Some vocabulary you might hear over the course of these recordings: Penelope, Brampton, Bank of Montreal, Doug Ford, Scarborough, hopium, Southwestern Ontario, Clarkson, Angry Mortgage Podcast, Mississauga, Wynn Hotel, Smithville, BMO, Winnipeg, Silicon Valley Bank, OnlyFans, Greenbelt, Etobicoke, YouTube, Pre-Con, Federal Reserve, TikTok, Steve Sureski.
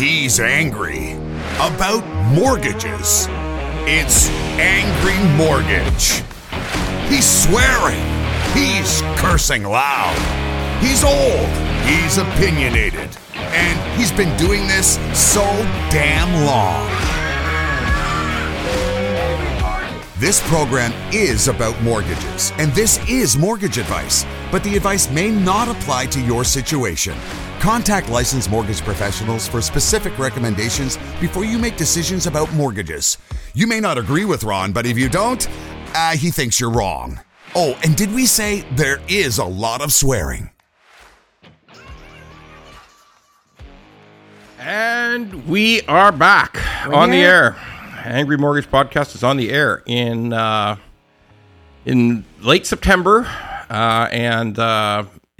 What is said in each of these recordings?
He's angry about mortgages. It's Angry Mortgage. He's swearing. He's cursing loud. He's old. He's opinionated. And he's been doing this so damn long. This program is about mortgages, and this is mortgage advice, but the advice may not apply to your situation. Contact licensed mortgage professionals for specific recommendations before you make decisions about mortgages. You may not agree with Ron, but if you don't, he thinks you're wrong. Oh, and did we say there is a lot of swearing? And we are back on the air. Angry Mortgage Podcast is on the air in late September,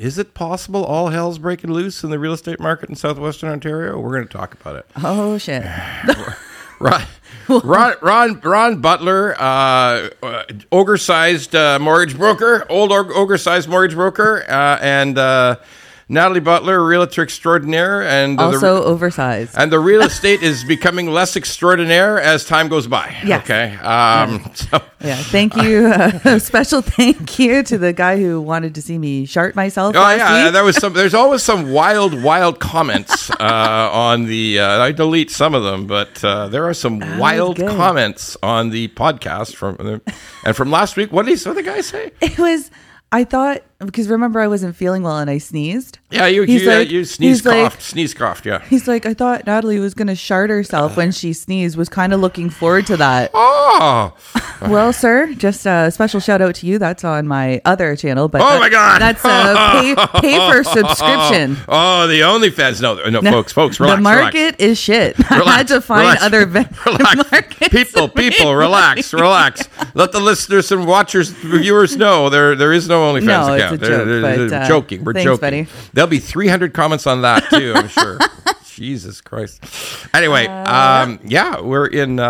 is it possible all hell's breaking loose in the real estate market in Southwestern Ontario? We're going to talk about it. Oh, shit. Ron Butler, ogre-sized mortgage broker, old ogre-sized mortgage broker, and Natalie Butler, realtor extraordinaire. And also oversized. And the real estate is becoming less extraordinaire as time goes by. Yes. Okay. Thank you. Special thank you to the guy who wanted to see me shart myself. Oh, yeah. Week. There's always some wild comments on the. I delete some of them, but there are some wild comments on the podcast from last week. What did the guy say? It was. I thought, because remember I wasn't feeling well and I sneezed. Yeah, you sneeze coughed, yeah. He's like, I thought Natalie was going to shart herself when she sneezed, was kind of looking forward to that. Oh! Well, sir, just a special shout out to you. That's on my other channel. But oh, my God! That's a pay for subscription. Oh, the OnlyFans. No, folks, relax. The market is shit. I had to find other markets. People, relax. Let the listeners and watchers, viewers know there is no OnlyFans account. They're joking. We're joking. Buddy. There'll be 300 comments on that too, I'm sure. Jesus Christ. Anyway, we're in.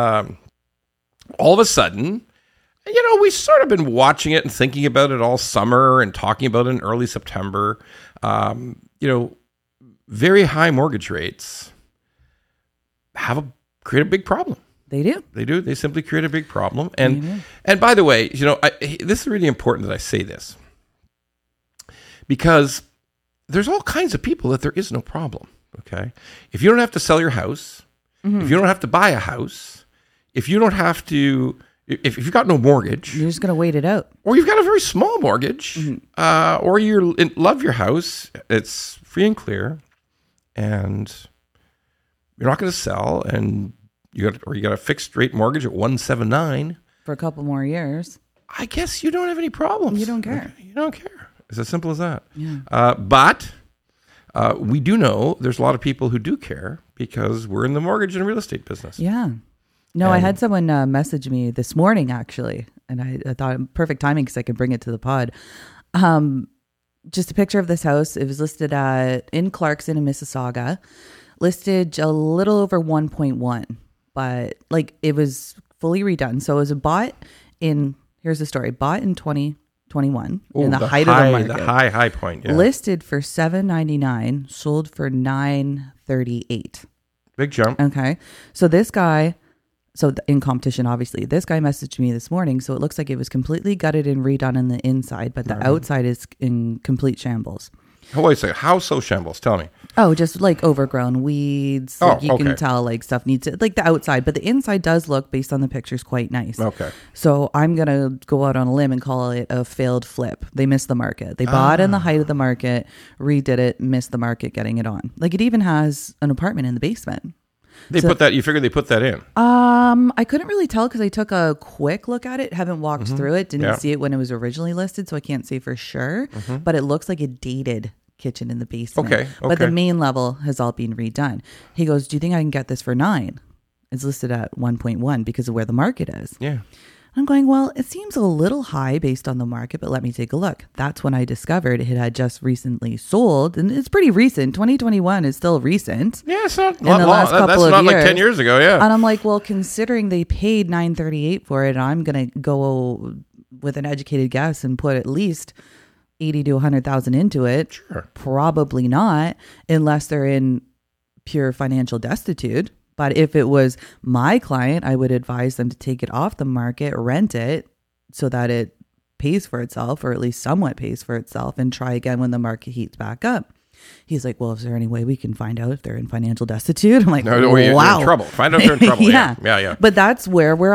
All of a sudden, we've sort of been watching it and thinking about it all summer and talking about it in early September. Very high mortgage rates create a big problem. They do. They simply create a big problem. And and by the way, this is really important that I say this, because there's all kinds of people that there is no problem. Okay, if you don't have to sell your house, if you don't have to buy a house, if you don't have to, if you've got no mortgage, you're just going to wait it out, or you've got a very small mortgage, or you love your house, it's free and clear, and you're not going to sell, and you got a fixed rate mortgage at 1.79 for a couple more years. I guess you don't have any problems. You don't care. It's as simple as that. Yeah. But we do know there's a lot of people who do care, because we're in the mortgage and real estate business. Yeah. No, I had someone message me this morning, actually, and I thought perfect timing because I could bring it to the pod. Just a picture of this house. It was listed in Clarkson in Mississauga, listed a little over 1.1, but it was fully redone. So it was bought in 2021 in the height of the market. The high point. Yeah. Listed for $799, sold for $938. Big jump. Okay. So this guy... So in competition, obviously, this guy messaged me this morning. So it looks like it was completely gutted and redone in the inside, but the outside is in complete shambles. Oh, wait a second. How so shambles? Tell me. Oh, just overgrown weeds. Oh, you can tell stuff needs it, the outside, but the inside does look, based on the pictures, quite nice. Okay. So I'm going to go out on a limb and call it a failed flip. They missed the market. They bought in the height of the market, redid it, missed the market, getting it on. It even has an apartment in the basement. You figure they put that in? I couldn't really tell because I took a quick look at it. Haven't walked through it. Didn't see it when it was originally listed, so I can't say for sure. But it looks like a dated kitchen in the basement. Okay. But the main level has all been redone. He goes, "Do you think I can get this for $9?" It's listed at 1.1 because of where the market is. Yeah. I'm going, well, it seems a little high based on the market, but let me take a look. That's when I discovered it had just recently sold, and it's pretty recent. 2021 is still recent. Yeah, it's not long. That's not 10 years ago, yeah. And I'm like, well, considering they paid $938 for it, I'm going to go with an educated guess and put at least $80,000 to $100,000 into it. Sure. Probably not, unless they're in pure financial destitute. But if it was my client, I would advise them to take it off the market, rent it so that it pays for itself, or at least somewhat pays for itself, and try again when the market heats back up. He's like, well, is there any way we can find out if they're in financial destitute? I'm like, no, wow. You're in trouble. Find out if they're in trouble. Yeah. But that's where we're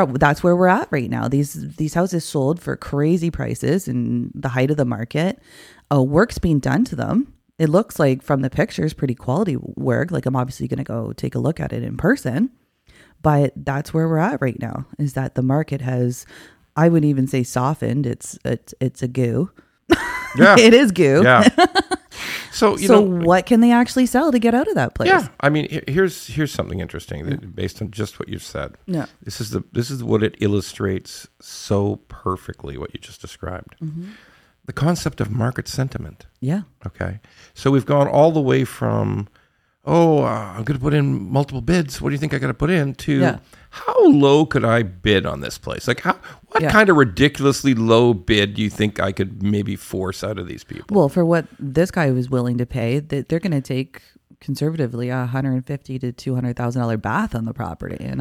at right now. These houses sold for crazy prices in the height of the market. Work's being done to them. It looks like from the pictures, pretty quality work. Like, I'm obviously going to go take a look at it in person, but that's where we're at right now, is that the market has, I wouldn't even say softened. It's a goo. Yeah. It is goo. Yeah. So what can they actually sell to get out of that place? Yeah, I mean, here's something interesting that, based on just what you said. Yeah, this is what it illustrates so perfectly, what you just described. Mm-hmm. The concept of market sentiment. Yeah. Okay. So we've gone all the way from, I'm going to put in multiple bids. What do you think I got to put in? To how low could I bid on this place? Like, what kind of ridiculously low bid do you think I could maybe force out of these people? Well, for what this guy was willing to pay, they're going to take conservatively $150,000 to $200,000 bath on the property. And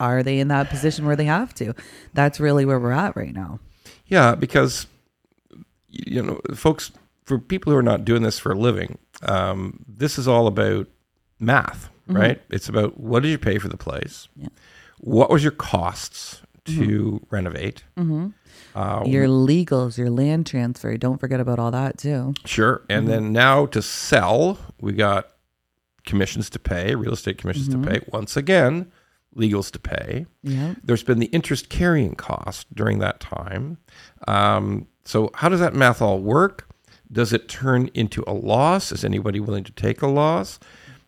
are they in that position where they have to? That's really where we're at right now. Yeah, because, you know, folks, for people who are not doing this for a living, this is all about math, mm-hmm. right? It's about, what did you pay for the place? Yeah. What was your costs to mm-hmm. renovate? Mm-hmm. Your legals, your land transfer. Don't forget about all that too. Sure. And mm-hmm. then now to sell, we got commissions to pay, real estate commissions mm-hmm. to pay. Once again, legals to pay. Yeah. There's been the interest carrying cost during that time. So how does that math all work? Does it turn into a loss? Is anybody willing to take a loss?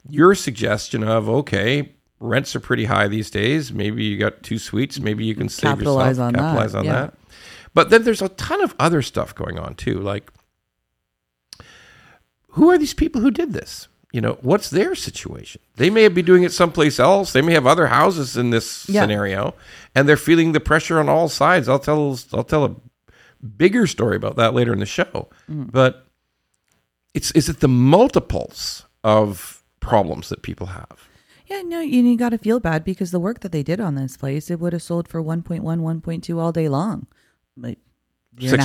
Your suggestion of, okay, rents are pretty high these days. Maybe you got two suites. Maybe you can save yourself. Capitalize on that. But then there's a ton of other stuff going on too. Like, who are these people who did this? You know, what's their situation? They may be doing it someplace else. They may have other houses in this scenario, and they're feeling the pressure on all sides. I'll tell a bigger story about that later in the show. Mm. But is it the multiples of problems that people have? Yeah, no, you got to feel bad, because the work that they did on this place, it would have sold for 1.1, 1.2 all day long. Like, a year and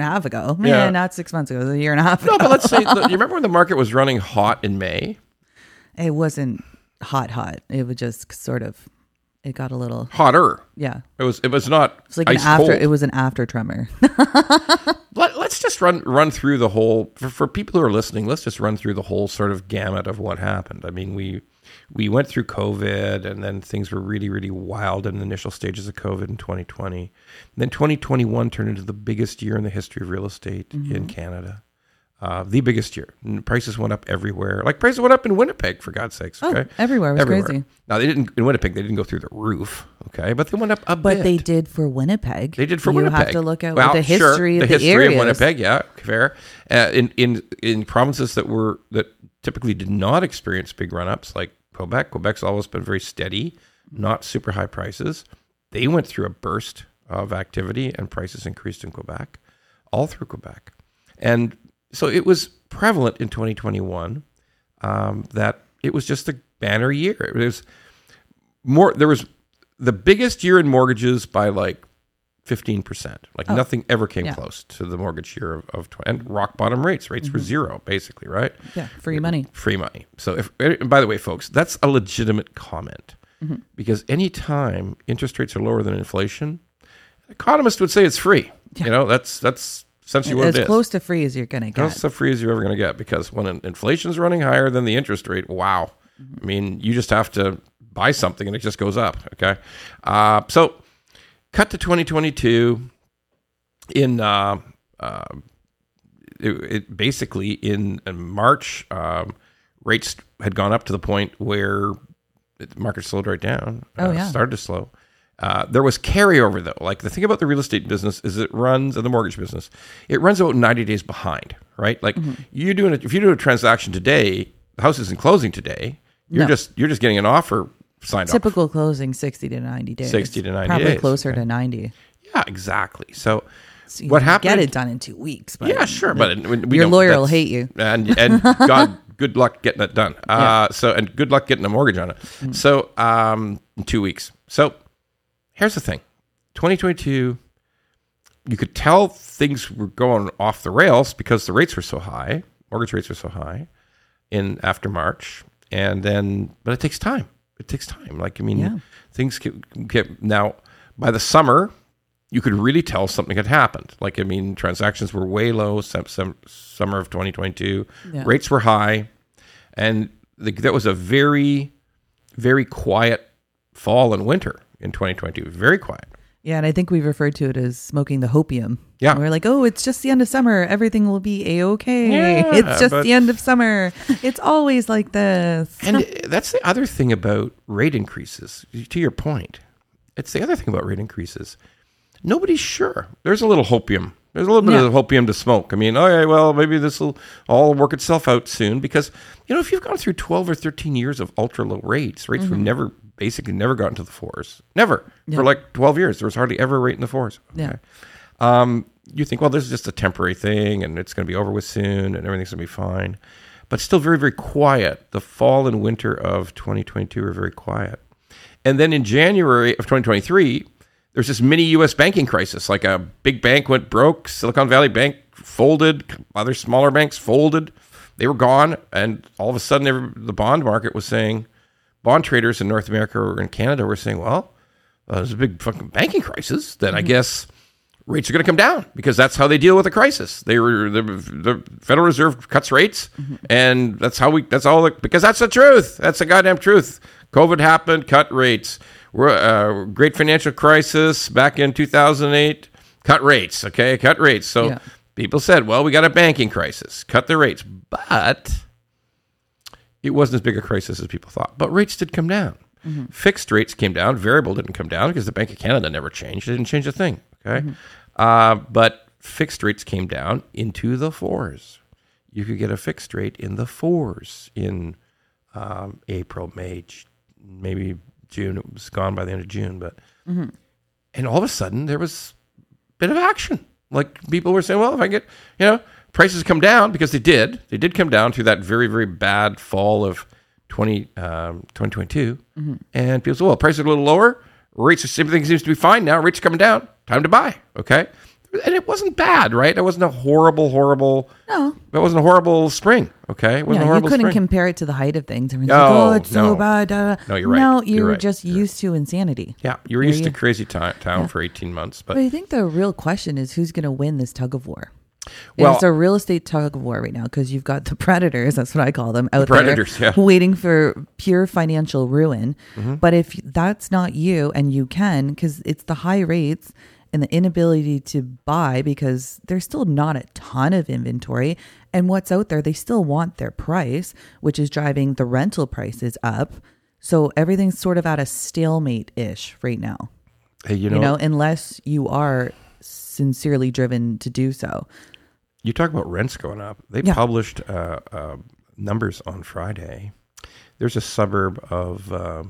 a half ago. Yeah. Not 6 months ago, it was a year and a half ago. No, but let's say, you remember when the market was running hot in May? It wasn't hot. It was just sort of... It got a little hotter. Yeah, it was not. It's like cold. It was an after tremor. Let's just run through the whole. For people who are listening, let's just run through the whole sort of gamut of what happened. I mean, we went through COVID, and then things were really, really wild in the initial stages of COVID in 2020. And then 2021 turned into the biggest year in the history of real estate mm-hmm. in Canada. The biggest year. And prices went up everywhere. Like, prices went up in Winnipeg, for God's sakes. Okay? Oh, everywhere. It was crazy. Now, in Winnipeg, they didn't go through the roof, okay? But they went up a bit. But they did for Winnipeg. You have to look at the history of the history of Winnipeg, yeah, fair. In provinces that typically did not experience big run-ups, like Quebec's always been very steady, not super high prices. They went through a burst of activity, and prices increased in Quebec, all through Quebec. And... so it was prevalent in 2021 that it was just a banner year. It was more. There was the biggest year in mortgages by like 15%. Like nothing ever came close to the mortgage year of 20, and rock bottom rates. Rates mm-hmm. were zero, basically, right? Yeah, free money. So, by the way, folks, that's a legitimate comment mm-hmm. because any time interest rates are lower than inflation, economists would say it's free. Yeah. You know, that's. Essentially what it is. As close to free as you're going to get. Close to free as you're ever going to get, because when inflation is running higher than the interest rate, wow. Mm-hmm. I mean, you just have to buy something and it just goes up, okay? So cut to 2022 in March, rates had gone up to the point where the market slowed right down. Started to slow. There was carryover, though. Like, the thing about the real estate business is the mortgage business, it runs about 90 days behind, right? Like mm-hmm. If you do a transaction today, the house isn't closing today. You're just getting an offer signed. Typical closing, 60 to 90 days. Probably closer to 90. Yeah, exactly. So what happened? Get it done in 2 weeks. But your lawyer will hate you. And God good luck getting it done. So, and good luck getting a mortgage on it. Mm-hmm. So, in 2 weeks. So here's the thing. 2022, you could tell things were going off the rails because the rates were so high. Mortgage rates were so high in after March. And then, but it takes time. It takes time. Like, I mean, things get now by the summer, you could really tell something had happened. Like, I mean, transactions were way low summer of 2022. Yeah. Rates were high. And that was a very, very quiet fall and winter in 2022. Very quiet. Yeah, and I think we referred to it as smoking the hopium. Yeah. And we're like, oh, it's just the end of summer. Everything will be A-okay. Yeah, it's just the end of summer. It's always like this. And that's the other thing about rate increases, to your point. It's the other thing about rate increases. Nobody's sure. There's a little hopium. There's a little bit of hopium to smoke. I mean, okay, well, maybe this will all work itself out soon because, you know, if you've gone through 12 or 13 years of ultra low rates mm-hmm. have basically never gotten to the fours. Never. Yeah. For like 12 years, there was hardly ever a rate in the fours. Okay. Yeah. You think, well, this is just a temporary thing and it's going to be over with soon and everything's going to be fine. But still very, very quiet. The fall and winter of 2022 are very quiet. And then in January of 2023, there's this mini U.S. banking crisis. Like a big bank went broke. Silicon Valley Bank folded. Other smaller banks folded. They were gone. And all of a sudden, the bond market was saying, bond traders in North America or in Canada were saying, well, there's a big fucking banking crisis. Then I guess rates are going to come down because that's how they deal with a crisis. The Federal Reserve cuts rates. Mm-hmm. And because that's the truth. That's the goddamn truth. COVID happened, cut rates. Great financial crisis back in 2008, cut rates, okay? Cut rates. So people said, well, we got a banking crisis, cut the rates. But it wasn't as big a crisis as people thought. But rates did come down. Mm-hmm. Fixed rates came down. Variable didn't come down because the Bank of Canada never changed. It didn't change a thing, okay? Mm-hmm. But fixed rates came down into the fours. You could get a fixed rate in the fours in April, May, maybe June. It was gone by the end of June, but and all of a sudden there was a bit of action. Like people were saying, well, if I get, you know, prices come down, because they did come down through that very, very bad fall of 2022. Mm-hmm. And people said, well, prices are a little lower. Everything seems to be fine now. Rates are coming down. Time to buy. Okay. And it wasn't bad, right? It wasn't a horrible. No. It wasn't a horrible spring, okay? It wasn't a horrible spring. You couldn't compare it to the height of things. Everyone's like, oh, it's so bad. No, you're right. No, you were just used to insanity. Yeah, you were used to crazy town for 18 months. But I think the real question is who's going to win this tug of war? Well, it's a real estate tug of war right now because you've got the predators, that's what I call them, out there waiting for pure financial ruin. Mm-hmm. But if that's not you, and you can, because it's the high rates and the inability to buy because there's still not a ton of inventory, and what's out there, they still want their price, which is driving the rental prices up. So everything's sort of at a stalemate-ish right now, unless you are sincerely driven to do so. You talk about rents going up. They published numbers on Friday. There's a suburb of... a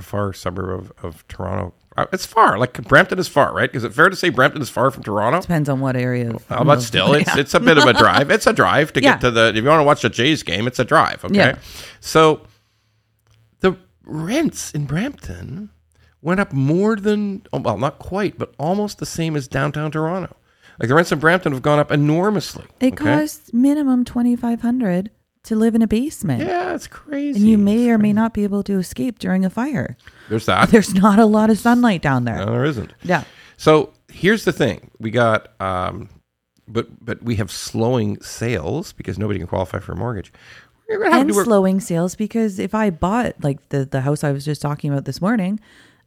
far suburb of Toronto. It's far. Like Brampton is far, right? Is it fair to say Brampton is far from Toronto? Depends on what area. But still, it's a bit of a drive. It's a drive to get to if you want to watch the Jays game, it's a drive, okay? Yeah. So the rents in Brampton went up more than, not quite, but almost the same as downtown Toronto. Like the rents in Brampton have gone up enormously. It costs minimum $2,500 to live in a basement. Yeah, it's crazy. And you may or may not be able to escape during a fire. There's that. There's not a lot of sunlight down there. No, there isn't. Yeah. So here's the thing. We got, but we have slowing sales because nobody can qualify for a mortgage. We're gonna have to do slowing sales because if I bought, like the house I was just talking about this morning,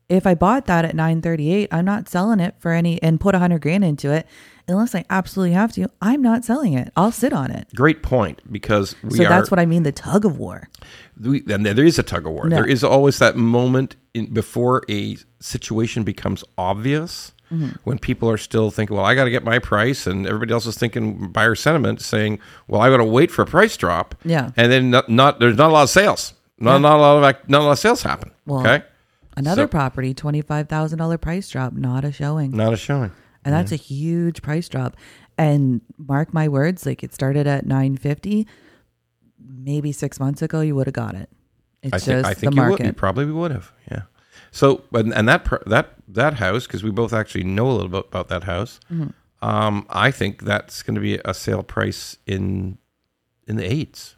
if I bought that at 938, I'm not selling it for any and put $100,000 into it. Unless I absolutely have to, I'm not selling it. I'll sit on it. Great point, because that's what I mean, the tug of war. And there is a tug of war. No. There is always that moment before a situation becomes obvious when people are still thinking, well, I got to get my price, and everybody else is thinking buyer sentiment, saying, well, I got to wait for a price drop. Yeah. And then there's not a lot of sales. Not a lot of sales happen. Well, okay. Another property, $25,000 price drop, not a showing. Not a showing. And that's a huge price drop. And mark my words, like it started at $950, maybe 6 months ago, you would have got it. It's I think the market. You probably would have. Yeah. So, and that house, because we both actually know a little bit about that house. Mm-hmm. I think that's going to be a sale price in the eights.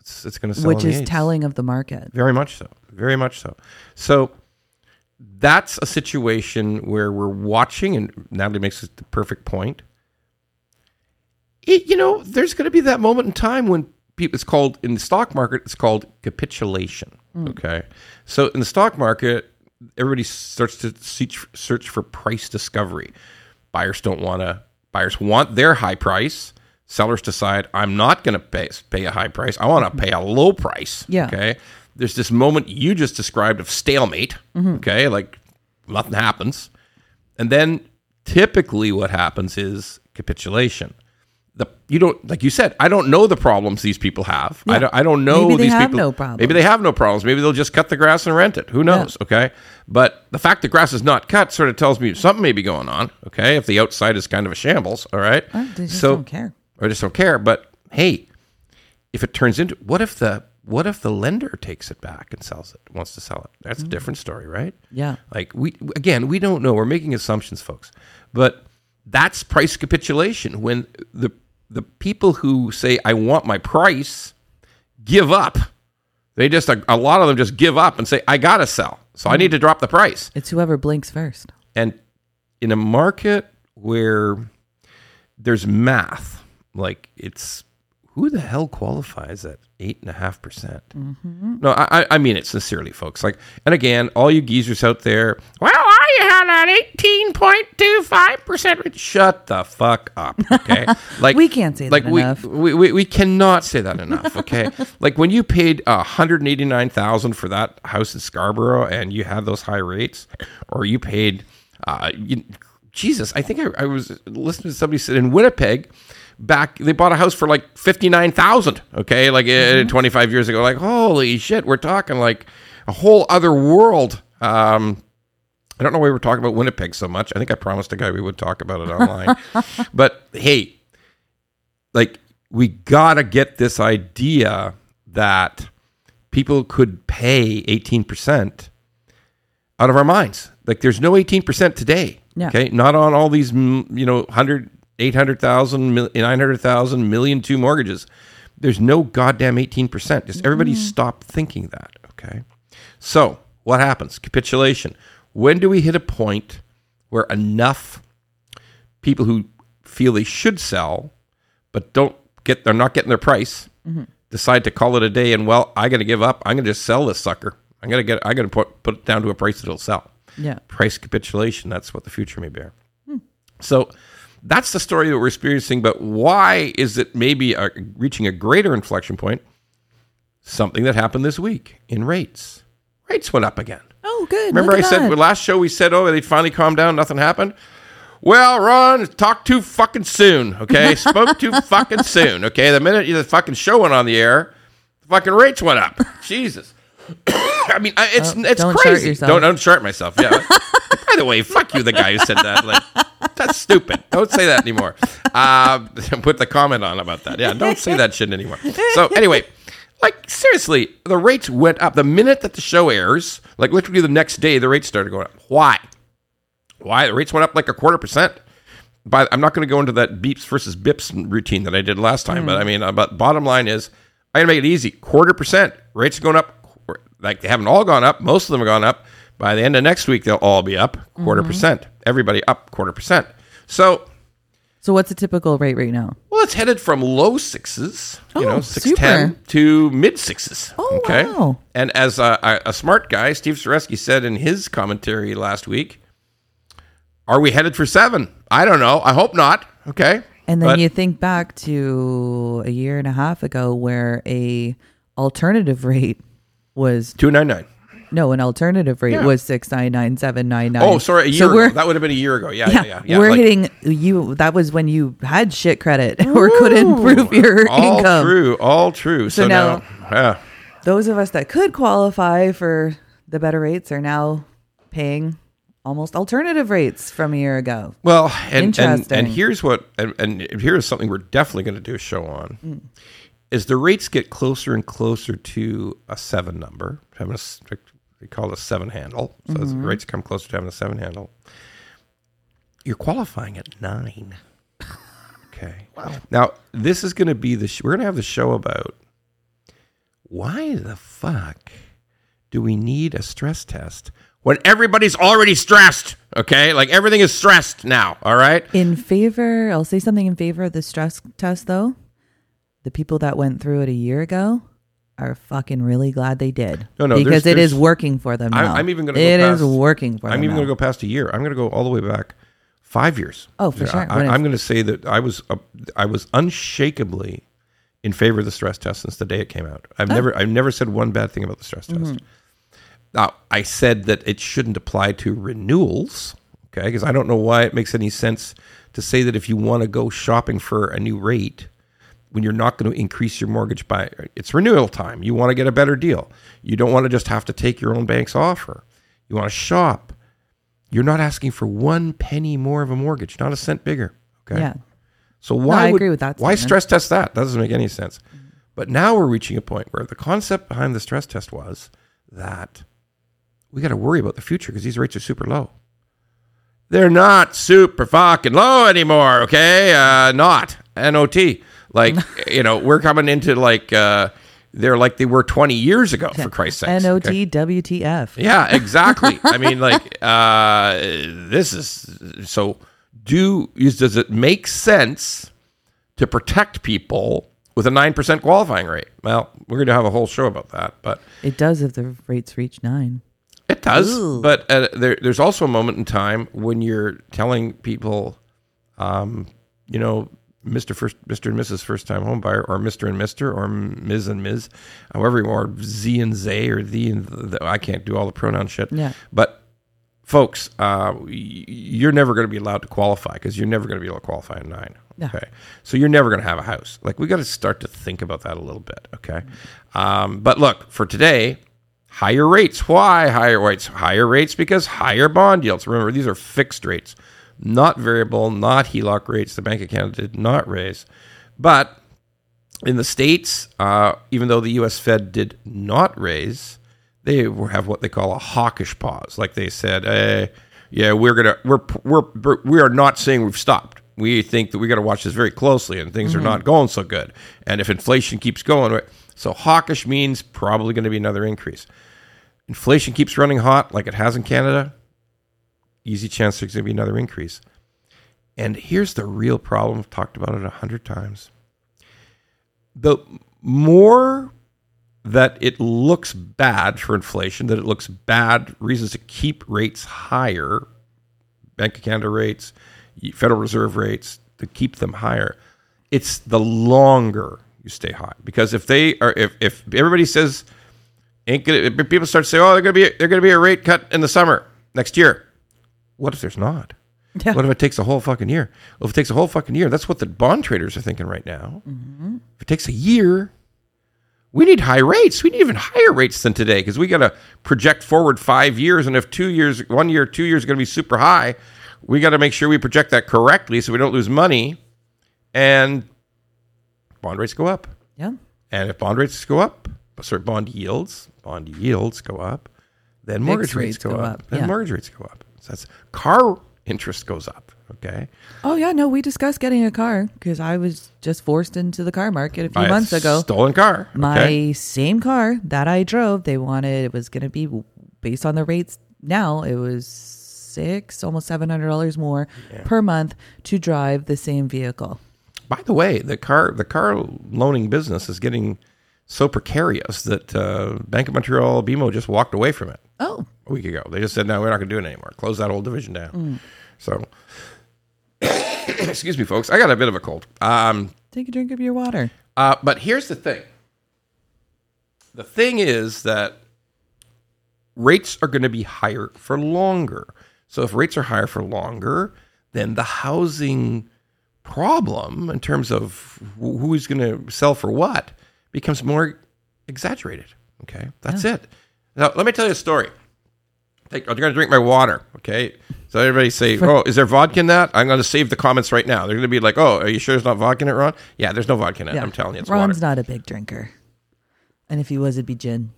It's going to sell, which is telling of the market. Very much so. Very much so. So that's a situation where we're watching, and Natalie makes the perfect point. There's going to be that moment in time when people, it's called, in the stock market, it's called capitulation. Mm. Okay. So in the stock market, everybody starts to search for price discovery. Buyers want their high price. Sellers decide, I'm not going to pay a high price. I want to pay a low price. Yeah. Okay. There's this moment you just described of stalemate. Mm-hmm. Okay. Like nothing happens. And then typically what happens is capitulation. You don't, like you said, I don't know the problems these people have. Yeah. I don't know these people. Maybe they have no problems. Maybe they have no problems. Maybe they'll just cut the grass and rent it. Who knows? Yeah. Okay. But the fact that grass is not cut sort of tells me something may be going on. Okay. If the outside is kind of a shambles. All right. Oh, they just don't care. Or just don't care. But hey, if it turns into, what if the lender takes it back and sells it, wants to sell it? That's a different story, right? Yeah. Like we don't know. We're making assumptions, folks. But that's price capitulation, when the people who say, I want my price, give up. They just, a lot of them just give up and say, I got to sell. So I need to drop the price. It's whoever blinks first. And in a market where there's math, like it's, who the hell qualifies at 8.5%? Mm-hmm. No, I mean it sincerely, folks. Like, and again, all you geezers out there, well, I had an 18.25% rate. Shut the fuck up, okay? Like we can't say that enough. We cannot say that enough, okay? Like when you paid $189,000 for that house in Scarborough and you had those high rates, or you paid, Jesus, I think I was listening to somebody said in Winnipeg. Back, they bought a house for like $59,000, okay, like 25 years ago. Like, holy shit, we're talking like a whole other world. I don't know why we're talking about Winnipeg so much. I think I promised a guy we would talk about it online. But hey, like we gotta get this idea that people could pay 18% out of our minds. Like, there's no 18% today. Yeah. Okay, not on all these 800,000, 900,000, 1,000,002 mortgages. There's no goddamn 18%. Just everybody stop thinking that, okay? So what happens? Capitulation. When do we hit a point where enough people who feel they should sell but they're not getting their price, decide to call it a day and, well, I got to give up. I'm going to just sell this sucker. I'm going to put it down to a price that'll sell. Yeah. Price capitulation. That's what the future may bear. Mm. So that's the story that we're experiencing, but why is it maybe reaching a greater inflection point? Something that happened this week in rates. Rates went up again. Oh, good. Remember I said, last show we said, oh, they finally calmed down, nothing happened? Well, Ron, talk too fucking soon, okay? Spoke too fucking soon, okay? The minute the fucking show went on the air, the fucking rates went up. Jesus. I mean, it's don't crazy. Chart yourself. Don't chart myself, yeah. By the way, fuck you, the guy who said that. Like, that's stupid. Don't say that anymore. Put the comment on about that. Yeah, don't say that shit anymore. So anyway, like seriously, the rates went up. The minute that the show airs, like literally the next day, the rates started going up. Why? Why? The rates went up like 0.25%. I'm not going to go into that beeps versus bips routine that I did last time, but I mean, but bottom line is, I'm going to make it easy. 0.25%. Rates are going up. Like they haven't all gone up. Most of them have gone up. By the end of next week, they'll all be up 0.25%. Everybody up 0.25%. So what's a typical rate right now? Well, it's headed from low sixes, 6.10 to mid sixes. Oh, okay? Wow. And as a smart guy, Steve Sureski said in his commentary last week, are we headed for 7? I don't know. I hope not. Okay. And then you think back to a year and a half ago where a alternative rate was 2.99. No, an alternative rate was 6.99, 7.99. Oh, sorry, a year ago. That would have been a year ago. Yeah. We're hitting you. That was when you had shit credit or couldn't prove your income. All true. So now those of us that could qualify for the better rates are now paying almost alternative rates from a year ago. Well, and here's something we're definitely going to do a show on. as the rates get closer and closer to a seven number, they call it a seven handle. So as the rates come closer to having a seven handle, you're qualifying at 9. Okay. Wow. Now, this is going to be we're going to have the show about why the fuck do we need a stress test when everybody's already stressed? Okay. Like everything is stressed now. All right. I'll say something in favor of the stress test though. The people that went through it a year ago are fucking really glad they did. No, because it is working for them now. I'm even going to go past. It is working for them. I'm even going to go past a year. I'm going to go all the way back 5 years. Oh, for sure. I'm going to say that I was unshakably in favor of the stress test since the day it came out. I've never said one bad thing about the stress test. Now, I said that it shouldn't apply to renewals, okay? Because I don't know why it makes any sense to say that if you want to go shopping for a new rate, when you're not going to increase your mortgage by, it's renewal time. You want to get a better deal. You don't want to just have to take your own bank's offer. You want to shop. You're not asking for one penny more of a mortgage, not a cent bigger. Okay. Yeah. So I agree with that. Why stress test that? That doesn't make any sense. But now we're reaching a point where the concept behind the stress test was that we got to worry about the future because these rates are super low. They're not super fucking low anymore. Okay. Not N-O-T. Like, you know, we're coming into like, they're like they were 20 years ago, for Christ's sake. N-O-T-W-T-F. Okay? Yeah, exactly. I mean, like, this is, so does it make sense to protect people with a 9% qualifying rate? Well, we're going to have a whole show about that, but. It does if the rates reach 9. It does, but there's also a moment in time when you're telling people, you know, Mr. and Mrs. First Time Home Buyer, or Mr. and Mr., or Ms. and Ms., however you are, Z and Zay, or the and the. I can't do all the pronoun shit. Yeah. But folks, you're never going to be allowed to qualify because you're never going to be able to qualify at 9. Yeah. Okay. So you're never going to have a house. Like, we got to start to think about that a little bit. Okay. But look, for today, higher rates. Why higher rates? Higher rates because higher bond yields. Remember, these are fixed rates. Not variable, not HELOC rates. The Bank of Canada did not raise. But in the States, even though the U.S. Fed did not raise, they have what they call a hawkish pause. Like they said, hey, yeah, we are not saying we've stopped. We think that we got to watch this very closely, and things are not going so good. And if inflation keeps going, so hawkish means probably going to be another increase. Inflation keeps running hot like it has in Canada. Easy chance there's going to be another increase. And here's the real problem. I've talked about it 100 times. The more that it looks bad for inflation, that it looks bad, reasons to keep rates higher, Bank of Canada rates, Federal Reserve rates, to keep them higher, it's the longer you stay high. Because if everybody says, people start to say, oh, they're going to be a rate cut in the summer next year. What if there's not? Yeah. What if it takes a whole fucking year? Well, if it takes a whole fucking year, that's what the bond traders are thinking right now. Mm-hmm. If it takes a year, we need high rates. We need even higher rates than today because we got to project forward 5 years. And if 2 years, 1 year, 2 years are going to be super high, we got to make sure we project that correctly so we don't lose money. And bond rates go up. Yeah. And if bond rates go up, sorry, bond yields go up, then mortgage rates go up. Then mortgage rates go up. So that's car interest goes up. Okay. Oh yeah, no, we discussed getting a car because I was just forced into the car market a few months ago. Stolen car. My same car that I drove. They wanted it was going to be based on the rates now. It was almost $700 more per month to drive the same vehicle. By the way, the car loaning business is getting so precarious that Bank of Montreal, BMO just walked away from it. Oh. A week ago. They just said, no, we're not going to do it anymore. Close that whole division down. So, excuse me, folks. I got a bit of a cold. Take a drink of your water. But here's the thing. The thing is that rates are going to be higher for longer. So if rates are higher for longer, then the housing problem in terms of who is going to sell for what becomes more exaggerated. Okay, that's it. Now, let me tell you a story. I'm going to drink my water, okay? So everybody say, oh, is there vodka in that? I'm going to save the comments right now. They're going to be like, oh, are you sure there's not vodka in it, Ron? Yeah, there's no vodka in it. Yeah. I'm telling you, it's Ron's water. Not a big drinker. And if he was, it'd be gin.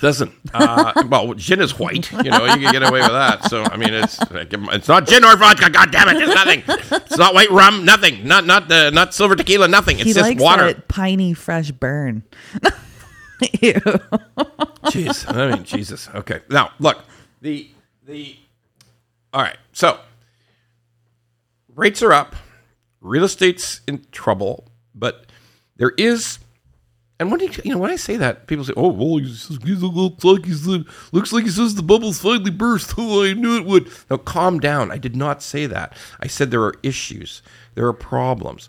Doesn't. Well, gin is white. You know, you can get away with that. So, I mean, it's not gin or vodka. God damn it. It's nothing. It's not white rum. Nothing. Not silver tequila. Nothing. It's just water. That piney, fresh burn. Ew. Jeez. I mean, Jesus. Okay. Now, look. All right. So, rates are up. Real estate's in trouble. But there is... And when when I say that, people say, "Oh, well, he looks like he says the bubble's finally burst." Oh, I knew it would. Now, calm down. I did not say that. I said there are issues, there are problems.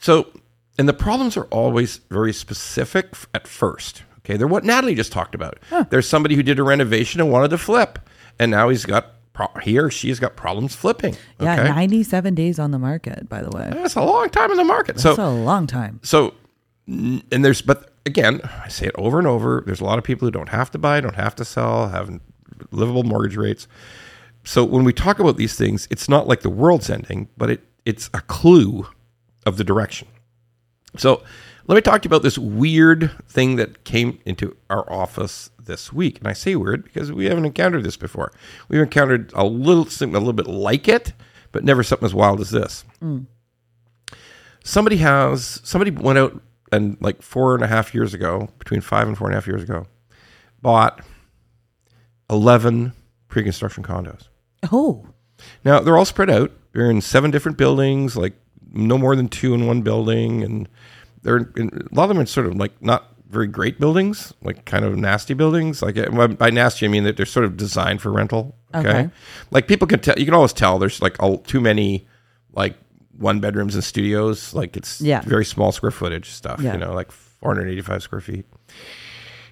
So, and the problems are always very specific at first. Okay, they're what Natalie just talked about. Huh. There's somebody who did a renovation and wanted to flip, and now he or she's got problems flipping. Okay? Yeah, 97 days on the market. By the way, that's a long time in the market. That's a long time. So. And but again, I say it over and over, there's a lot of people who don't have to buy, don't have to sell, have livable mortgage rates. So when we talk about these things, it's not like the world's ending, but it's a clue of the direction. So let me talk to you about this weird thing that came into our office this week. And I say weird because we haven't encountered this before. We've encountered something a little bit like it, but never something as wild as this. Mm. Somebody went out, and like 4.5 years ago, between 5 and 4.5 years ago, bought 11 pre-construction condos. Oh. Now, they're all spread out. They're in 7 different buildings, like no more than 2 in one building. And a lot of them are sort of like not very great buildings, like kind of nasty buildings. Like by nasty, I mean that they're sort of designed for rental. Okay. Like people can tell, you can always tell there's like too many like, one bedrooms and studios, like it's very small square footage stuff, you know, like 485 square feet.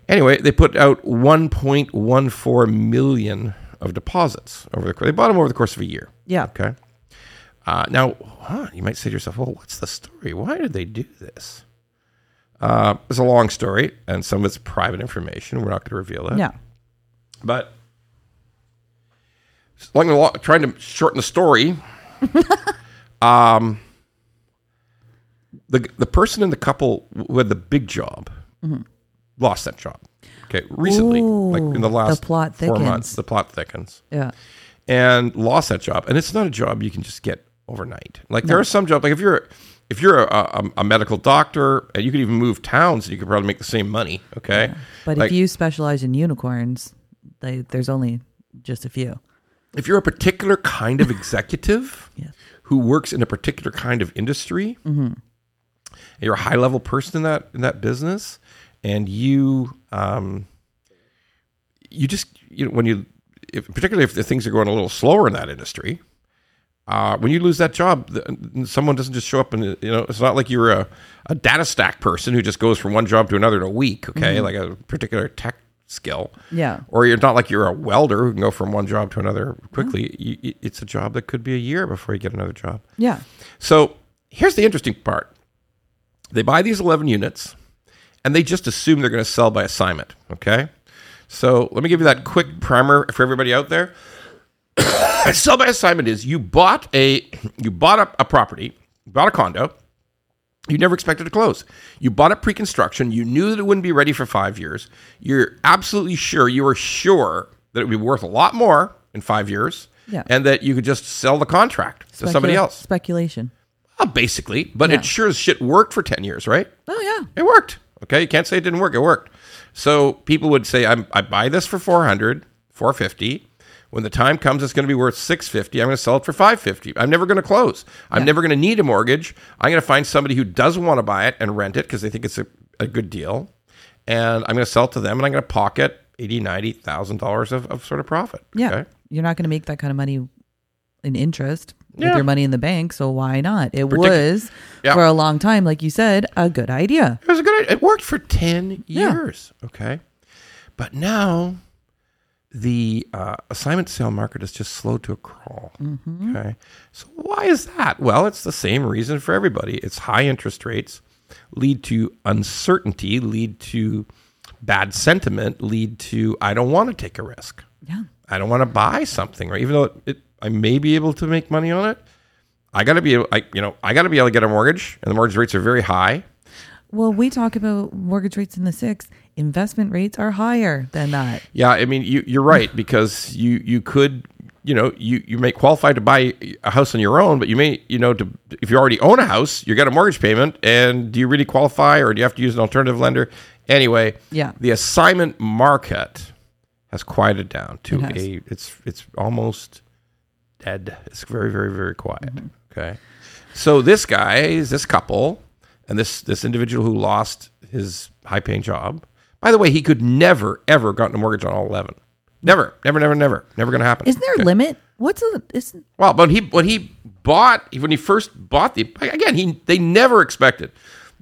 Anyway, they put out 1.14 million of deposits they bought them over the course of a year. Yeah. Okay. Now, you might say to yourself, well, what's the story? Why did they do this? It's a long story, and some of it's private information. We're not going to reveal that. Yeah. But trying to shorten the story. The person in the couple who had the big job lost that job. Okay, recently, like in the last 4 months, the plot thickens. Yeah, and lost that job. And it's not a job you can just get overnight. Like there are some jobs. Like if you're a medical doctor, and you could even move towns, and you could probably make the same money. Okay, yeah. But like, if you specialize in unicorns, there's only just a few. If you're a particular kind of executive. Yes. Who works in a particular kind of industry, and you're a high-level person in that business, and you particularly if the things are going a little slower in that industry, when you lose that job, someone doesn't just show up and it's not like you're a data stack person who just goes from one job to another in a week, okay, like a particular tech skill, or you're not like you're a welder who can go from one job to another quickly. It's a job that could be a year before you get another job. So here's the interesting part. They buy these 11 units and they just assume they're going to sell by assignment. Okay, so let me give you that quick primer for everybody out there. Sell by assignment is you bought a property, you bought a condo. You never expected to close. You bought it pre-construction. You knew that it wouldn't be ready for 5 years. You're absolutely sure. You were sure that it would be worth a lot more in 5 years, and that you could just sell the contract to somebody else. Speculation. Well, basically, but it sure as shit worked for 10 years, right? Oh, yeah. It worked. Okay, you can't say it didn't work. It worked. So people would say, I buy this for $400, $450. When the time comes, it's going to be worth $650. I'm going to sell it for $550. I'm never going to close. I'm never going to need a mortgage. I'm going to find somebody who does want to buy it and rent it because they think it's a good deal. And I'm going to sell it to them, and I'm going to pocket $80,000, $90,000 of sort of profit. Yeah. Okay? You're not going to make that kind of money in interest with your money in the bank, so why not? It was, for a long time, like you said, a good idea. It was a good idea. It worked for 10 years, okay? But now... the assignment sale market is just slowed to a crawl. Mm-hmm. Okay, so why is that? Well, it's the same reason for everybody. It's high interest rates lead to uncertainty, lead to bad sentiment, lead to I don't want to take a risk. Yeah, I don't want to buy something. Right, even though it I may be able to make money on it. I got to be able to get a mortgage, and the mortgage rates are very high. Well, we talk about mortgage rates in the 6%. Investment rates are higher than that. Yeah, I mean, you're right, because you could, you may qualify to buy a house on your own, but you may, if you already own a house, you got a mortgage payment, and do you really qualify, or do you have to use an alternative lender? Anyway, yeah. The assignment market has quieted down to it's almost dead. It's very, very, very quiet. Mm-hmm. Okay. So this couple and this individual who lost his high-paying job, by the way, he could never, ever gotten a mortgage on all 11. Never. Never going to happen. Isn't there a limit? Well, but when he first bought they never expected.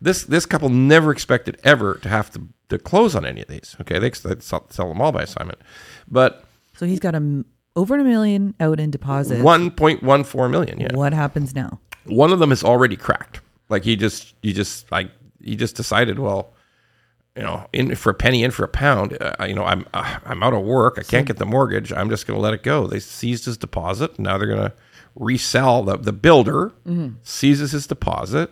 This couple never expected ever to have to close on any of these. Okay, they sell them all by assignment. But so he's got over $1 million out in deposits. 1.14 million. Yeah. What happens now? One of them is already cracked. Like he just decided. Well, in for a penny, in for a pound. I'm out of work. I can't get the mortgage. I'm just going to let it go. They seized his deposit. Now they're going to resell. The builder seizes his deposit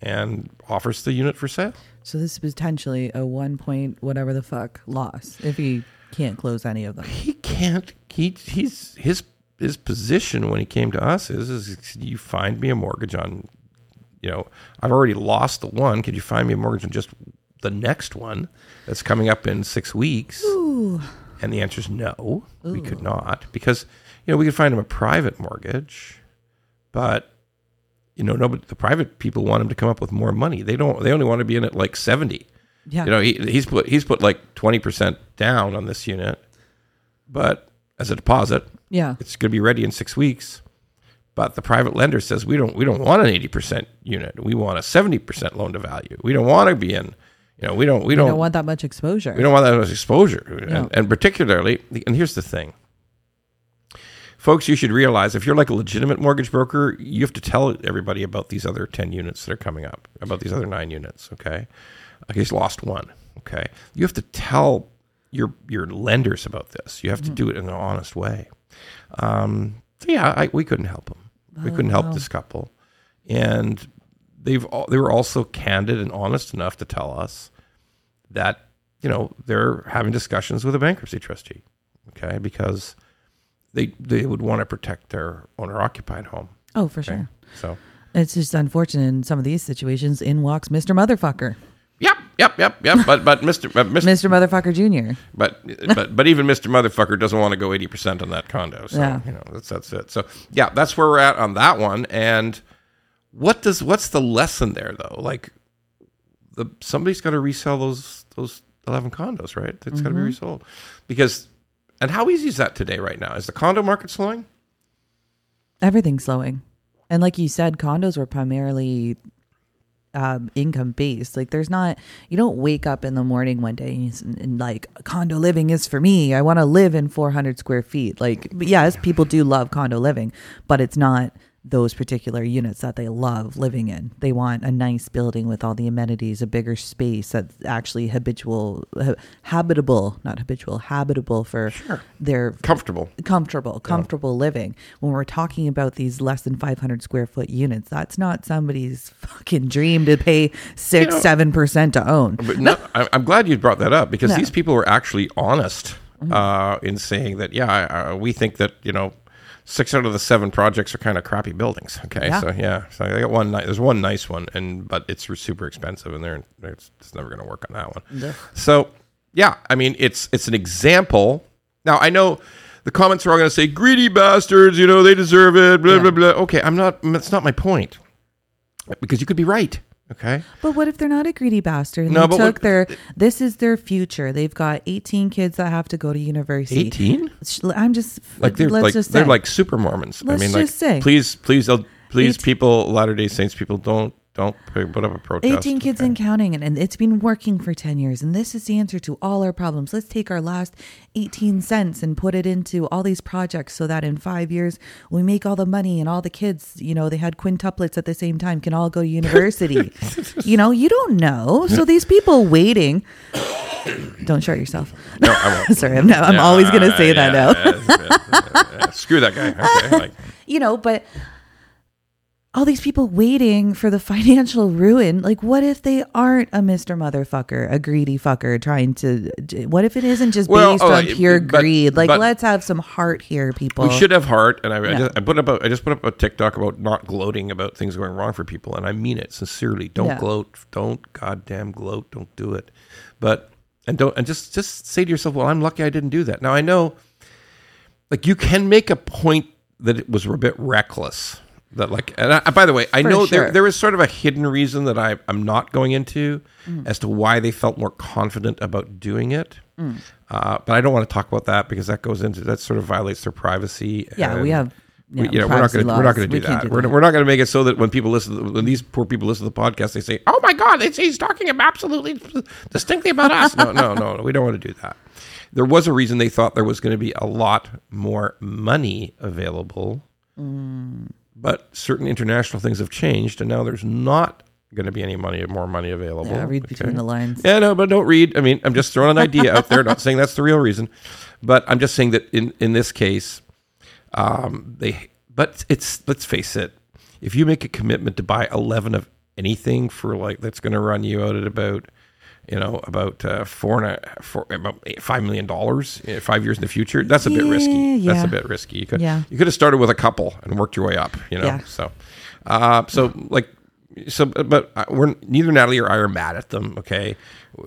and offers the unit for sale. So this is potentially a 1 point whatever the fuck loss if he can't close any of them. He can't. His position when he came to us is you find me a mortgage on, I've already lost the one. Could you find me a mortgage on just the next one that's coming up in 6 weeks? Ooh. And the answer is no. Ooh. We could not, because we could find him a private mortgage, but. But the private people want him to come up with more money. They don't. They only want to be in at like 70. Yeah. He's put like 20% down on this unit, but as a deposit. Yeah. It's going to be ready in 6 weeks, but the private lender says we don't want an 80% unit. We want a 70% loan to value. We don't want to be in. We don't want that much exposure. We don't want that much exposure, yeah. And particularly. And here's the thing. Folks, you should realize if you're like a legitimate mortgage broker, you have to tell everybody about these other 10 units that are coming up, about these other 9 units, okay? He's lost one, okay? You have to tell your lenders about this. You have to do it in an honest way. We couldn't help them. We couldn't help this couple. And they were also candid and honest enough to tell us that, they're having discussions with a bankruptcy trustee, okay? Because they would want to protect their owner-occupied home. Oh, for sure. So it's just unfortunate in some of these situations. In walks Mr. Motherfucker. Yep. But Mr. Motherfucker Jr. But even Mr. Motherfucker doesn't want to go 80% on that condo. So that's it. So yeah, that's where we're at on that one. And what's the lesson there though? Like somebody's got to resell those 11 condos, right? It's got to be resold because. And how easy is that today right now? Is the condo market slowing? Everything's slowing. And like you said, condos were primarily income-based. Like there's not, you don't wake up in the morning one day and like condo living is for me. I want to live in 400 square feet. Like, yes, people do love condo living, but it's not those particular units that they love living in. They want a nice building with all the amenities, a bigger space that's actually habitable for their comfortable living. When we're talking about these less than 500 square foot units, that's not somebody's fucking dream to pay 7% to own. But no, I'm glad you brought that up because these people were actually honest in saying that, we think that, 6 out of the 7 projects are kind of crappy buildings. Okay, so I got one. There's one nice one, but it's super expensive, and it's never going to work on that one. Yeah. So, I mean, it's an example. Now I know the comments are all going to say greedy bastards. They deserve it. Blah blah blah. Okay, I'm not. That's not my point, because you could be right. Okay. But what if they're not a greedy bastard? And this is their future. They've got 18 kids that have to go to university. 18? I'm just like they're like super Mormons. Please, people, Latter-day Saints people, don't Don't put up a protest. 18 kids and counting, and it's been working for 10 years, and this is the answer to all our problems. Let's take our last 18 cents and put it into all these projects so that in 5 years we make all the money and all the kids, you know, they had quintuplets at the same time, can all go to university. You know, you don't know. So these people waiting... Don't short yourself. No, I won't. Sorry, I'm always going to say that now. Screw that guy. Okay, you know, but... all these people waiting for the financial ruin. Like, what if they aren't a Mr. Motherfucker, a greedy fucker trying to... What if it isn't just based on pure greed? Like, let's have some heart here, people. We should have heart. And I just put up a TikTok about not gloating about things going wrong for people. And I mean it sincerely. Don't gloat. Don't goddamn gloat. Don't do it. But, and don't, and just say to yourself, well, I'm lucky I didn't do that. Now, I know, like, you can make a point that it was a bit reckless. That by the way, I know there is sort of a hidden reason that I'm not going into as to why they felt more confident about doing it. Mm. But I don't want to talk about that because that goes into, that sort of violates their privacy. Yeah, and we have, we're not going to do that. We're not going to make it so that when people listen, when these poor people listen to the podcast, they say, oh my God, he's talking absolutely distinctly about us. No, we don't want to do that. There was a reason they thought there was going to be a lot more money available. Mm. But certain international things have changed, and now there's not going to be more money available. Yeah, read between the lines. Yeah, no, but don't read. I mean, I'm just throwing an idea out there, not saying that's the real reason. But I'm just saying that in this case, let's face it, if you make a commitment to buy 11 of anything for that's going to run you out at about $5 million 5 years in the future. That's a bit risky. Yeah. That's a bit risky. You could have started with a couple and worked your way up. But we're neither Natalie or I are mad at them. Okay,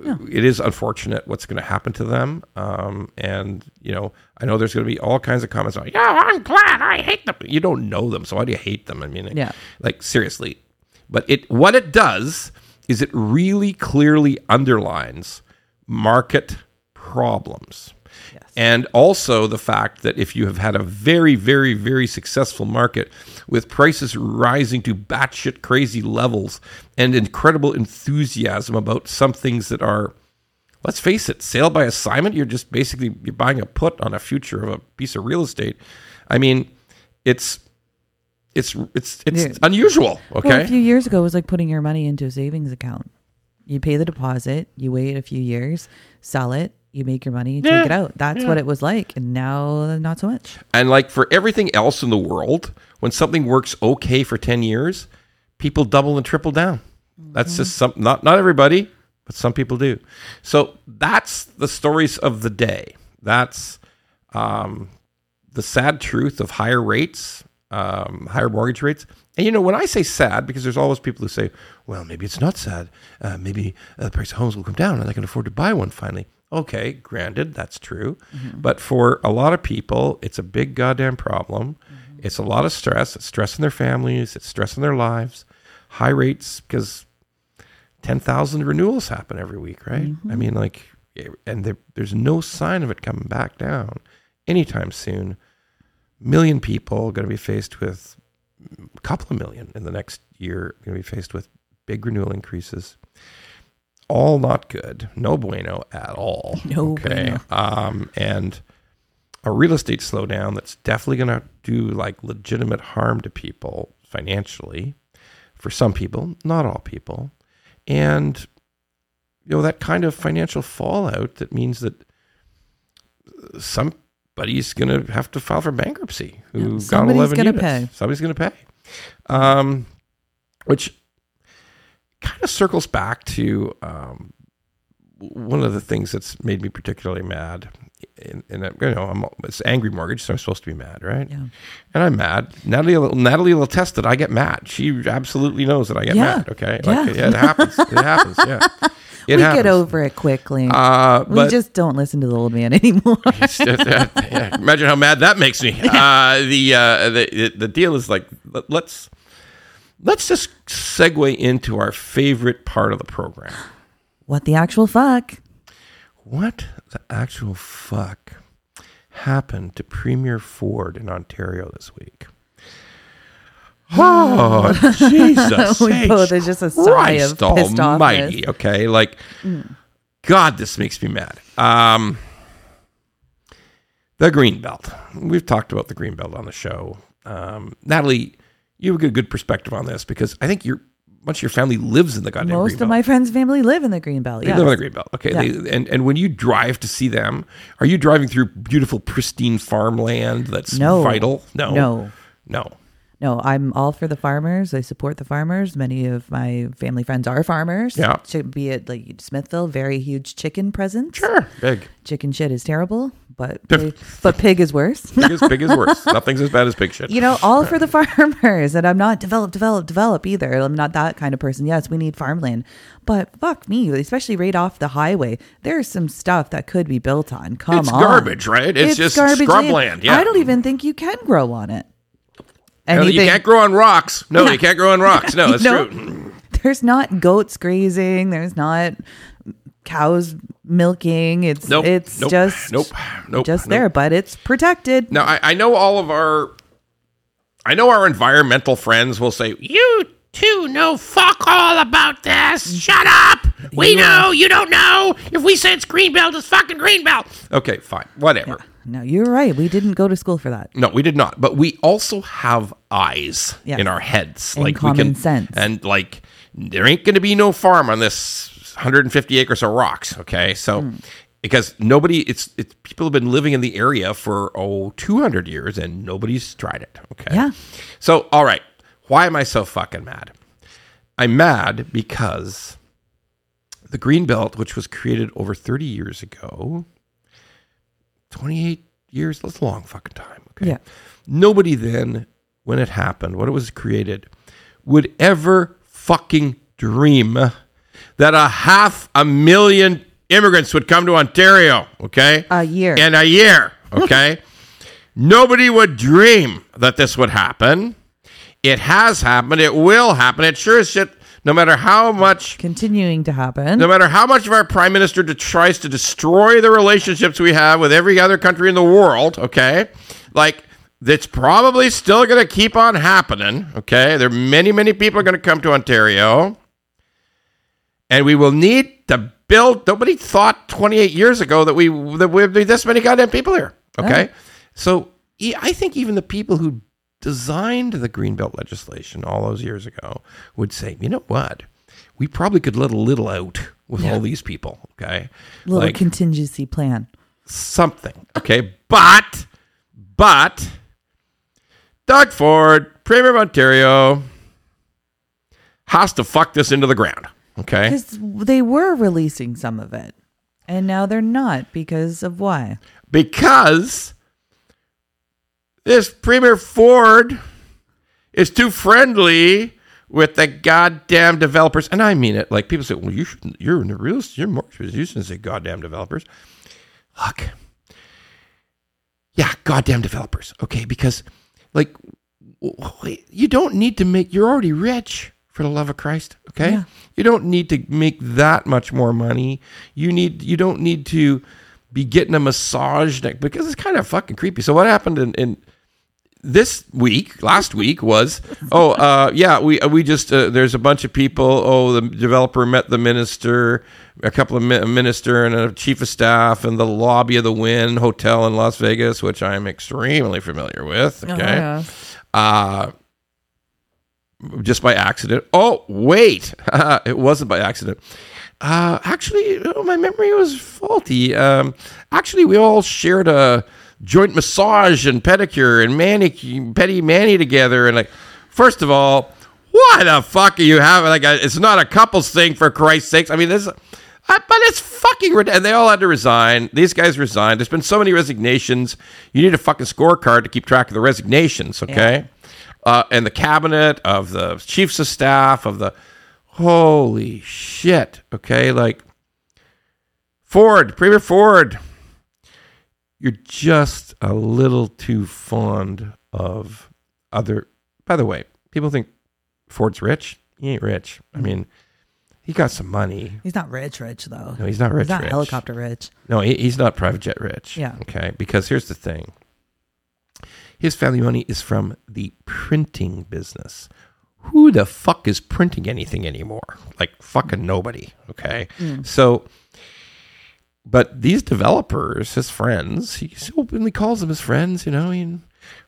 no. It is unfortunate what's going to happen to them. I know there's going to be all kinds of comments on. Yeah, I'm glad I hate them. You don't know them, so why do you hate them? I mean, seriously. But what it does is it really clearly underlines market problems. Yes. And also the fact that if you have had a very, very, very successful market with prices rising to batshit crazy levels and incredible enthusiasm about some things that are, let's face it, sale by assignment, you're just basically you're buying a put on a future of a piece of real estate. I mean, it's unusual, okay? Well, a few years ago, it was like putting your money into a savings account. You pay the deposit, you wait a few years, sell it, you make your money, you take it out. That's what it was like, and now not so much. And like for everything else in the world, when something works okay for 10 years, people double and triple down. Mm-hmm. That's just some, not everybody, but some people do. So that's the stories of the day. That's the sad truth of higher rates. Higher mortgage rates. And, when I say sad, because there's always people who say, well, maybe it's not sad. Maybe the price of homes will come down and I can afford to buy one finally. Okay, granted, that's true. Mm-hmm. But for a lot of people, it's a big goddamn problem. Mm-hmm. It's a lot of stress. It's stress in their families. It's stress in their lives. High rates because 10,000 renewals happen every week, right? Mm-hmm. I mean, there's no sign of it coming back down anytime soon. Million people going to be faced with a couple of million in the next year, going to be faced with big renewal increases. All not good. No bueno at all. No bueno. And a real estate slowdown that's definitely going to do legitimate harm to people financially for some people, not all people. And, that kind of financial fallout that means that but he's going to have to file for bankruptcy. Somebody's going to pay. Which kind of circles back to one of the things that's made me particularly mad. It's angry mortgage, so I'm supposed to be mad, right? Yeah. And I'm mad. Natalie will attest that I get mad. She absolutely knows that I get mad, okay? It happens. It happens, yeah. Get over it quickly. We just don't listen to the old man anymore. Imagine how mad that makes me. The deal is let's just segue into our favorite part of the program. What the actual fuck happened to Premier Ford in Ontario this week? Oh, Jesus. There's just a sigh of pissed almighty, offness. Okay? Like, God, this makes me mad. The Greenbelt. We've talked about the Greenbelt on the show. Natalie, you have a good perspective on this because I think much of your family lives in the goddamn Greenbelt. Most of my friends' family live in the Greenbelt, yes. They live in the Greenbelt, okay. Yeah. And when you drive to see them, are you driving through beautiful, pristine farmland that's vital? No, I'm all for the farmers. I support the farmers. Many of my family friends are farmers. Yeah. So be it like Smithville, very huge chicken presence. Sure, big. Chicken shit is terrible, but pig is worse. Pig is worse. Nothing's as bad as pig shit. You know, all for the farmers. And I'm not develop either. I'm not that kind of person. Yes, we need farmland. But fuck me, especially right off the highway. There's some stuff that could be built on. It's garbage, right? It's just scrubland. Yeah. I don't even think you can grow on it. Anything. You can't grow on rocks. No, you can't grow on rocks. No, that's true. There's not goats grazing. There's not cows milking. It's just there, but it's protected. Now, I know our environmental friends will say, you two know fuck all about this. Shut up. We know. You don't know. If we say it's Greenbelt, it's fucking Greenbelt. Okay, fine. Whatever. Yeah. No, you're right. We didn't go to school for that. No, we did not. But we also have eyes in our heads. And like common sense. And like, there ain't going to be no farm on this 150 acres of rocks, okay? So, because people have been living in the area for, 200 years and nobody's tried it, okay? Yeah. So, all right. Why am I so fucking mad? I'm mad because the Greenbelt, which was created over 30 years ago... 28 years, that's a long fucking time. Okay. Yeah. Nobody then, when it happened, when it was created, would ever fucking dream that 500,000 immigrants would come to Ontario, okay? In a year, okay? Nobody would dream that this would happen. It has happened. It will happen. It sure as shit. No matter how much... Continuing to happen. No matter how much of our prime minister tries to destroy the relationships we have with every other country in the world, okay? Like, it's probably still going to keep on happening, okay? There are many, many people are going to come to Ontario. And we will need to build... Nobody thought 28 years ago that we would be this many goddamn people here, okay? Right. So, I think even the people who... designed the Greenbelt legislation all those years ago would say, you know what? We probably could let a little out with all these people, okay? Little like, contingency plan. Something, okay? But, Doug Ford, Premier of Ontario, has to fuck this into the ground, okay? Because they were releasing some of it, and now they're not because of why? Because... this Premier Ford is too friendly with the goddamn developers. And I mean it. Like, people say, well, you're in the real estate, you're more resistance to goddamn developers. Look. Yeah, goddamn developers. Okay, because, like, you don't need to make, you're already rich, for the love of Christ, okay? Yeah. You don't need to make that much more money. You don't need to be getting a massage neck, because it's kind of fucking creepy. So what happened in last week was, there's a bunch of people, the developer met the minister, a couple of minister and a chief of staff in the lobby of the Wynn Hotel in Las Vegas, which I'm extremely familiar with, okay? Oh, yeah. Just by accident. Oh, wait. It wasn't by accident. My memory was faulty. We all shared a joint massage and pedicure and mani together. And like, first of all, what the fuck are you having? Like, it's not a couples thing, for Christ's sakes. I mean, but it's fucking ridiculous. And they all had to resign. These guys resigned. There's been so many resignations. You need a fucking scorecard to keep track of the resignations, okay? Yeah. And the cabinet, of the chiefs of staff, of the... Holy shit, okay? Like, Premier Ford, you're just a little too fond of other... By the way, people think Ford's rich. He ain't rich. I mean, he got some money. He's not rich, though. No, he's not rich. He's not rich. Helicopter rich. No, he's not private jet rich. Yeah. Okay, because here's the thing. His family money is from the printing business. Who the fuck is printing anything anymore? Like fucking nobody, okay? Mm. So, but these developers, his friends, he openly calls them his friends, you know, he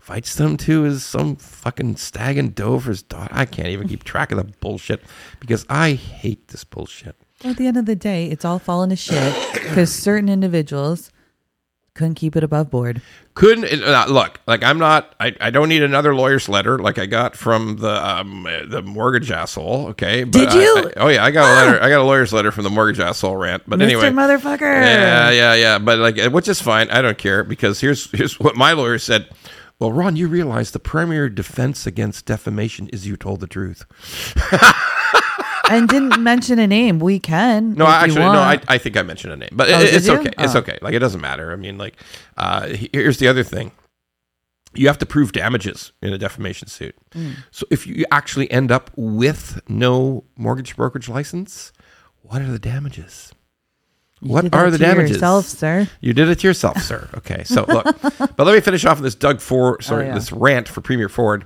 invites them to his some fucking stag and dove for his daughter. I can't even keep track of the bullshit because I hate this bullshit. Well, at the end of the day, it's all falling to shit because certain individuals couldn't keep it above board. Look, like I'm not, I don't need another lawyer's letter like I got from the mortgage asshole, okay? But did you? I got a letter. I got a lawyer's letter from the mortgage asshole rant, but Mr. anyway. Motherfucker. Yeah. But like, which is fine. I don't care because here's what my lawyer said. Well, Ron, you realize the primary defense against defamation is you told the truth. And didn't mention a name. We can. No, I think I mentioned a name, but it's okay. Oh. It's okay. Like, it doesn't matter. I mean, like, here's the other thing. You have to prove damages in a defamation suit. Mm. So if you actually end up with no mortgage brokerage license, what are the damages? What are the damages? You did it to yourself, sir. Okay. So look, but let me finish off this this rant for Premier Ford.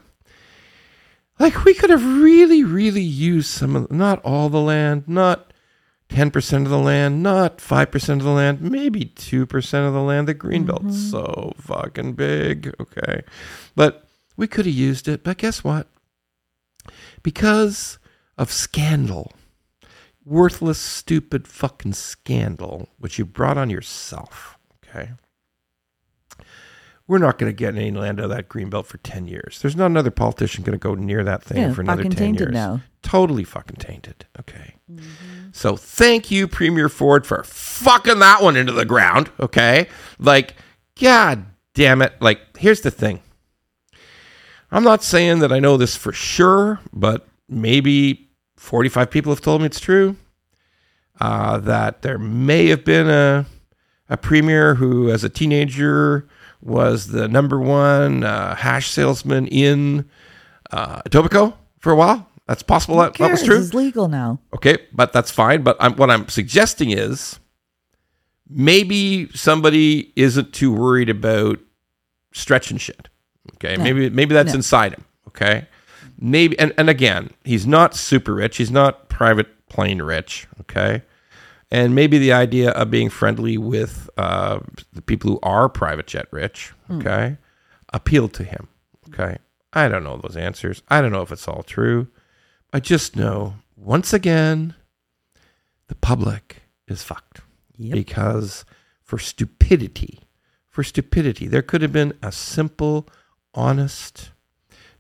Like, we could have really, really used some of, not all the land, not 10% of the land, not 5% of the land, maybe 2% of the land. The Greenbelt's so fucking big, okay? But we could have used it. But guess what? Because of scandal, worthless, stupid fucking scandal, which you brought on yourself, okay? We're not going to get any land out of that Greenbelt for 10 years. There's not another politician going to go near that thing for another 10 years. Now. Totally fucking tainted. Okay. Mm-hmm. So thank you, Premier Ford, for fucking that one into the ground. Okay. Like, God damn it. Like, here's the thing. I'm not saying that I know this for sure, but maybe 45 people have told me it's true. That there may have been a premier who, as a teenager, was the number one hash salesman in Etobicoke for a while. That's possible. That was true. It's legal now. Okay, but that's fine. But what I'm suggesting is maybe somebody isn't too worried about stretching shit. Okay, no. Maybe that's inside him. Okay, maybe. And again, he's not super rich. He's not private plane rich. Okay. And maybe the idea of being friendly with the people who are private jet rich, okay, appealed to him, okay? I don't know those answers. I don't know if it's all true. I just know, once again, the public is fucked. Yep. Because for stupidity, there could have been a simple, honest,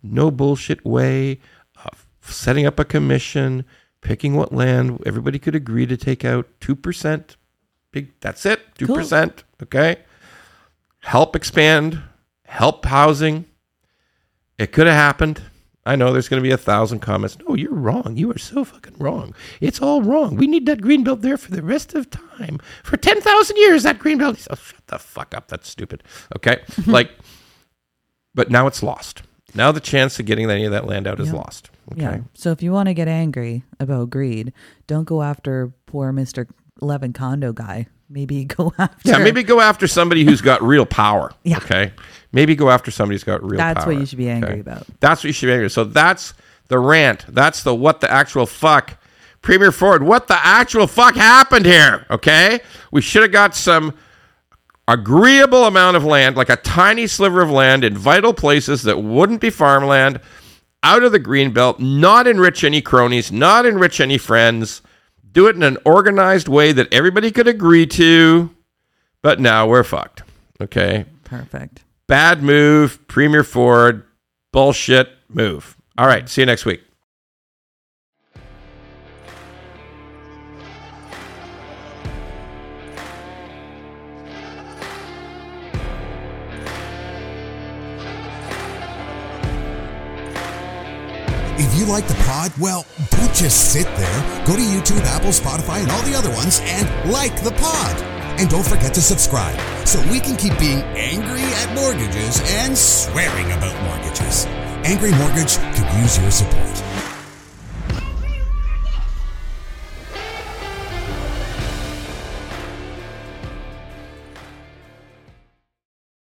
no bullshit way of setting up a commission, picking what land, everybody could agree to take out 2%. That's it, 2%, cool. Okay? Help expand, help housing. It could have happened. I know there's going to be 1,000 comments. No, you're wrong. You are so fucking wrong. It's all wrong. We need that Greenbelt there for the rest of time. For 10,000 years, that Greenbelt. Oh, shut the fuck up. That's stupid. Okay? But now it's lost. Now the chance of getting any of that land out is lost. Okay. Yeah. So if you want to get angry about greed, don't go after poor Mr. Levin Condo guy. Maybe go after somebody who's got real power. Yeah. Okay. Maybe go after somebody who's got real power. That's what you should be angry about. That's what you should be angry about. So that's the rant. That's the what the actual fuck. Premier Ford, what the actual fuck happened here? Okay. We should have got some agreeable amount of land, like a tiny sliver of land in vital places that wouldn't be farmland, out of the Greenbelt, not enrich any cronies, not enrich any friends, do it in an organized way that everybody could agree to, but now we're fucked. Okay? Perfect. Bad move, Premier Ford, bullshit move. All right, see you next week. If you like the pod, well, don't just sit there. Go to YouTube, Apple, Spotify, and all the other ones and like the pod. And don't forget to subscribe so we can keep being angry at mortgages and swearing about mortgages. Angry Mortgage could use your support.